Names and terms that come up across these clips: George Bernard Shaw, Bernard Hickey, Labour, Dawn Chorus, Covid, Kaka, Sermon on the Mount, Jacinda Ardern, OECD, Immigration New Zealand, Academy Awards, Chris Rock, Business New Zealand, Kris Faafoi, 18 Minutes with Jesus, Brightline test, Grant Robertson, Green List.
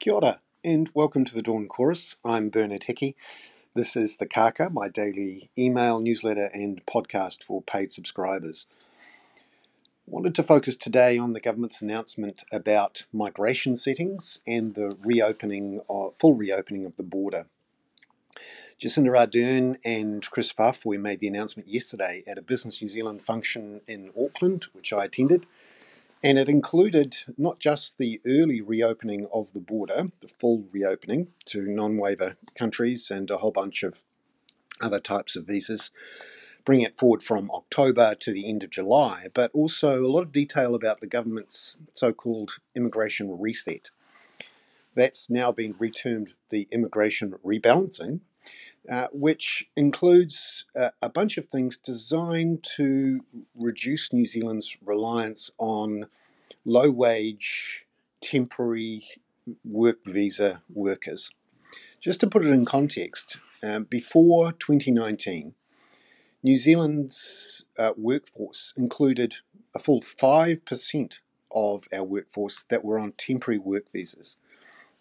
Kia ora, and welcome to the Dawn Chorus. I'm Bernard Hickey. This is the Kaka, my daily email, newsletter and podcast for paid subscribers. Wanted to focus today on the government's announcement about migration settings and the full reopening of the border. Jacinda Ardern and Kris Faafoi made the announcement yesterday at a Business New Zealand function in Auckland, which I attended, and it included not just the early reopening of the border, the full reopening to non-waiver countries and a whole bunch of other types of visas, bring it forward from October to the end of July, but also a lot of detail about the government's so-called immigration reset. That's now been retermed the immigration rebalancing, which includes a bunch of things designed to reduce New Zealand's reliance on low-wage, temporary work visa workers. Just to put it in context, before 2019, New Zealand's workforce included a full 5% of our workforce that were on temporary work visas.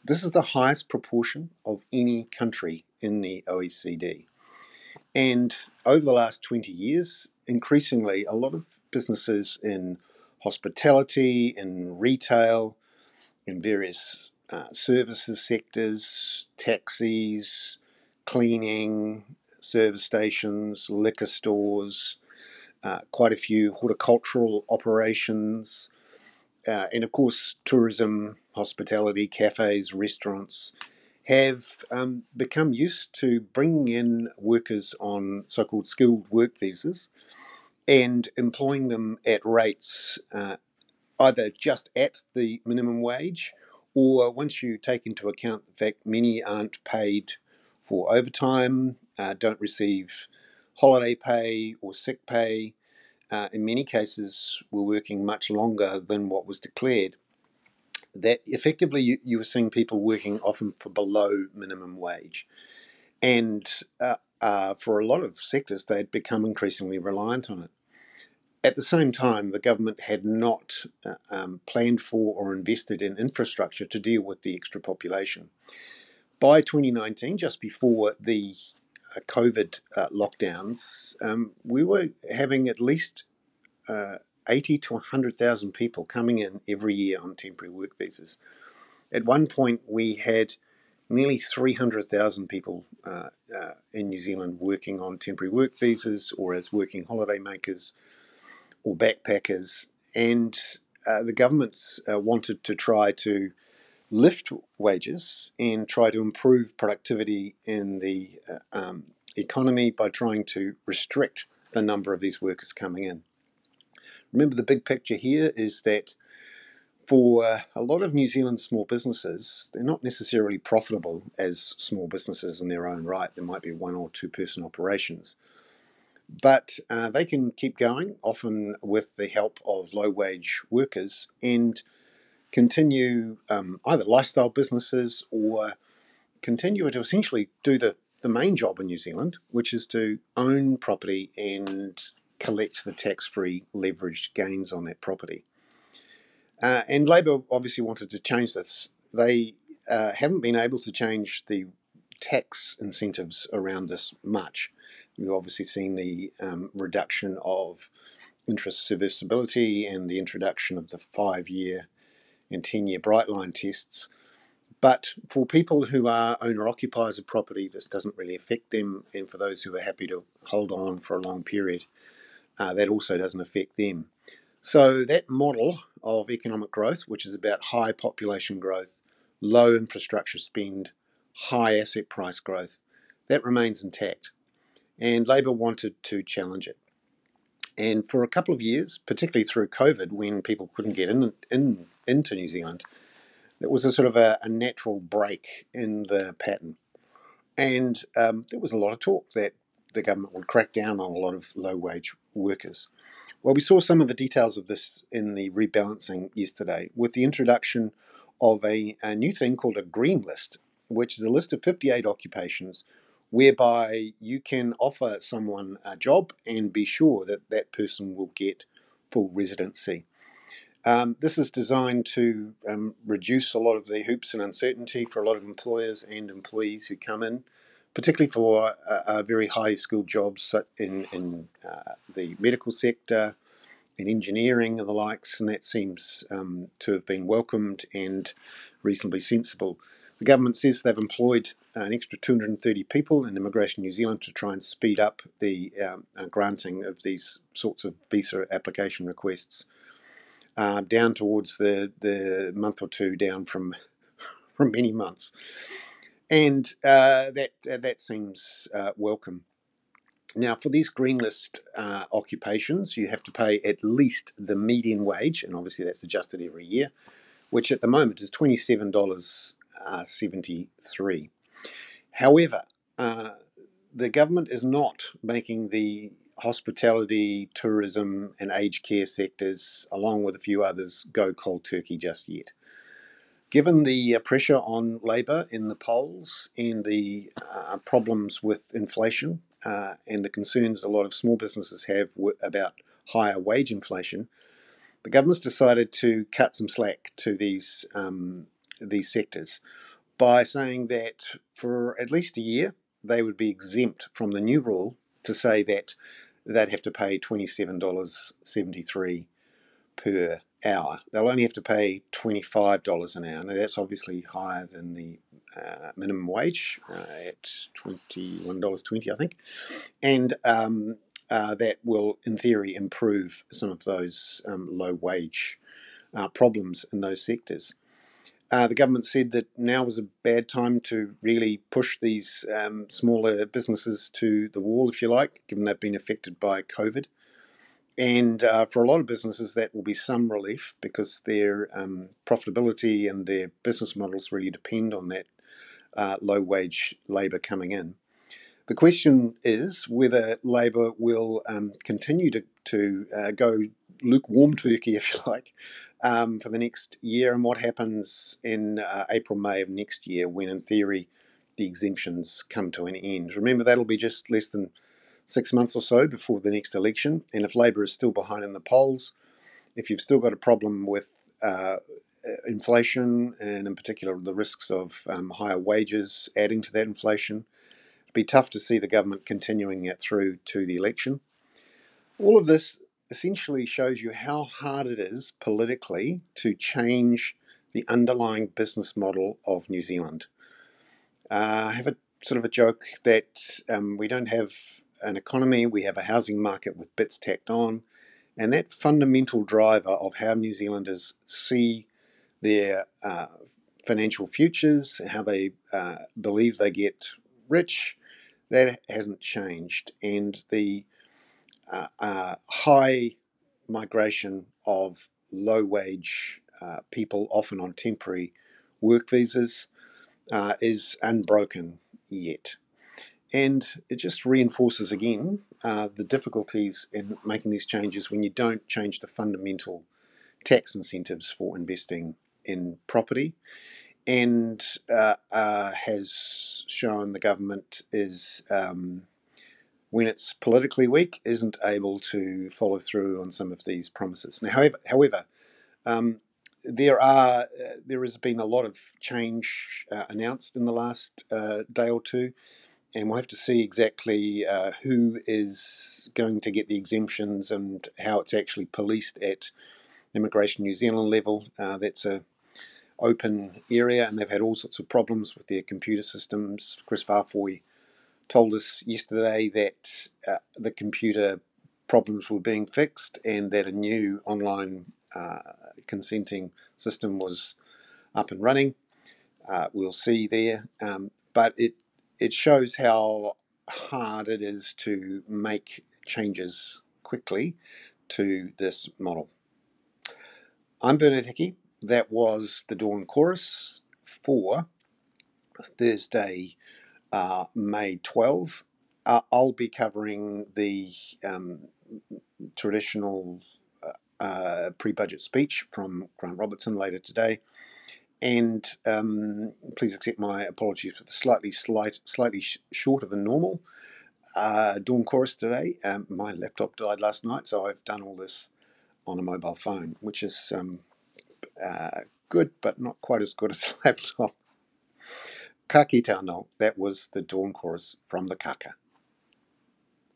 This is the highest proportion of any country in the OECD. And over the last 20 years, increasingly, a lot of businesses in hospitality, in retail, in various services sectors, taxis, cleaning, service stations, liquor stores, quite a few horticultural operations, and of course tourism, hospitality, cafes, restaurants, have become used to bringing in workers on so-called skilled work visas and employing them at rates either just at the minimum wage, or once you take into account the fact many aren't paid for overtime, don't receive holiday pay or sick pay, in many cases were working much longer than what was declared, that effectively you were seeing people working often for below minimum wage. And for a lot of sectors, they'd become increasingly reliant on it. At the same time, the government had not planned for or invested in infrastructure to deal with the extra population. By 2019, just before the COVID lockdowns, we were having at least 80 to 100,000 people coming in every year on temporary work visas. At one point, we had nearly 300,000 people in New Zealand working on temporary work visas or as working holidaymakers or backpackers. And the governments wanted to try to lift wages and try to improve productivity in the economy by trying to restrict the number of these workers coming in. Remember, the big picture here is that for a lot of New Zealand small businesses, they're not necessarily profitable as small businesses in their own right. There might be one or two person operations. But they can keep going, often with the help of low-wage workers, and continue either lifestyle businesses or continue to essentially do the main job in New Zealand, which is to own property and collect the tax-free leveraged gains on that property. And Labour obviously wanted to change this. They haven't been able to change the tax incentives around this much. We've obviously seen the reduction of interest serviceability and the introduction of the 5-year and 10-year Brightline tests. But for people who are owner-occupiers of property, this doesn't really affect them. And for those who are happy to hold on for a long period, that also doesn't affect them. So that model of economic growth, which is about high population growth, low infrastructure spend, high asset price growth, that remains intact. And Labour wanted to challenge it. And for a couple of years, particularly through COVID, when people couldn't get into New Zealand, there was a sort of a natural break in the pattern. And there was a lot of talk that the government would crack down on a lot of low-wage workers. Well, we saw some of the details of this in the rebalancing yesterday with the introduction of a new thing called a Green List, which is a list of 58 occupations whereby you can offer someone a job and be sure that that person will get full residency. This is designed to reduce a lot of the hoops and uncertainty for a lot of employers and employees who come in, particularly for very high skilled jobs in the medical sector and engineering and the likes, and that seems to have been welcomed and reasonably sensible. The government says they've employed an extra 230 people in Immigration New Zealand to try and speed up the granting of these sorts of visa application requests. Down towards the month or two down from many months, and that seems welcome. Now, for these Green List occupations, you have to pay at least the median wage, and obviously that's adjusted every year, which at the moment is $27.73. However, the government is not making the hospitality, tourism and aged care sectors, along with a few others, go cold turkey just yet. Given the pressure on Labour in the polls and the problems with inflation and the concerns a lot of small businesses have about higher wage inflation, the government's decided to cut some slack to these sectors by saying that for at least a year they would be exempt from the new rule to say that they'd have to pay $27.73 per hour. They'll only have to pay $25 an hour. Now, that's obviously higher than the minimum wage at $21.20, I think. And that will, in theory, improve some of those low-wage problems in those sectors. The government said that now was a bad time to really push these smaller businesses to the wall, if you like, given they've been affected by COVID. And for a lot of businesses, that will be some relief because their profitability and their business models really depend on that low-wage labour coming in. The question is whether Labour will continue to go lukewarm turkey, if you like, for the next year, and what happens in April, May of next year when, in theory, the exemptions come to an end. Remember, that'll be just less than 6 months or so before the next election, and if Labour is still behind in the polls, if you've still got a problem with inflation and, in particular, the risks of higher wages adding to that inflation, it'd be tough to see the government continuing that through to the election. All of this essentially shows you how hard it is politically to change the underlying business model of New Zealand. I have a sort of a joke that we don't have an economy, we have a housing market with bits tacked on, and that fundamental driver of how New Zealanders see their financial futures, how they believe they get rich, that hasn't changed. And the high migration of low-wage people, often on temporary work visas, is unbroken yet. And it just reinforces again the difficulties in making these changes when you don't change the fundamental tax incentives for investing in property, and has shown the government is when it's politically weak, isn't able to follow through on some of these promises. Now, however, there has been a lot of change announced in the last day or two, and we'll have to see exactly who is going to get the exemptions and how it's actually policed at Immigration New Zealand level. That's an open area, and they've had all sorts of problems with their computer systems. Kris Faafoi told us yesterday that the computer problems were being fixed and that a new online consenting system was up and running. We'll see there. But it shows how hard it is to make changes quickly to this model. I'm Bernard Hickey. That was the Dawn Chorus for Thursday, May 12. I'll be covering the traditional pre-budget speech from Grant Robertson later today, and please accept my apologies for the slightly shorter than normal Dawn Chorus today. My laptop died last night, so I've done all this on a mobile phone, which is good, but not quite as good as a laptop. Ka kite anō, that was the Dawn Chorus from the Kaka.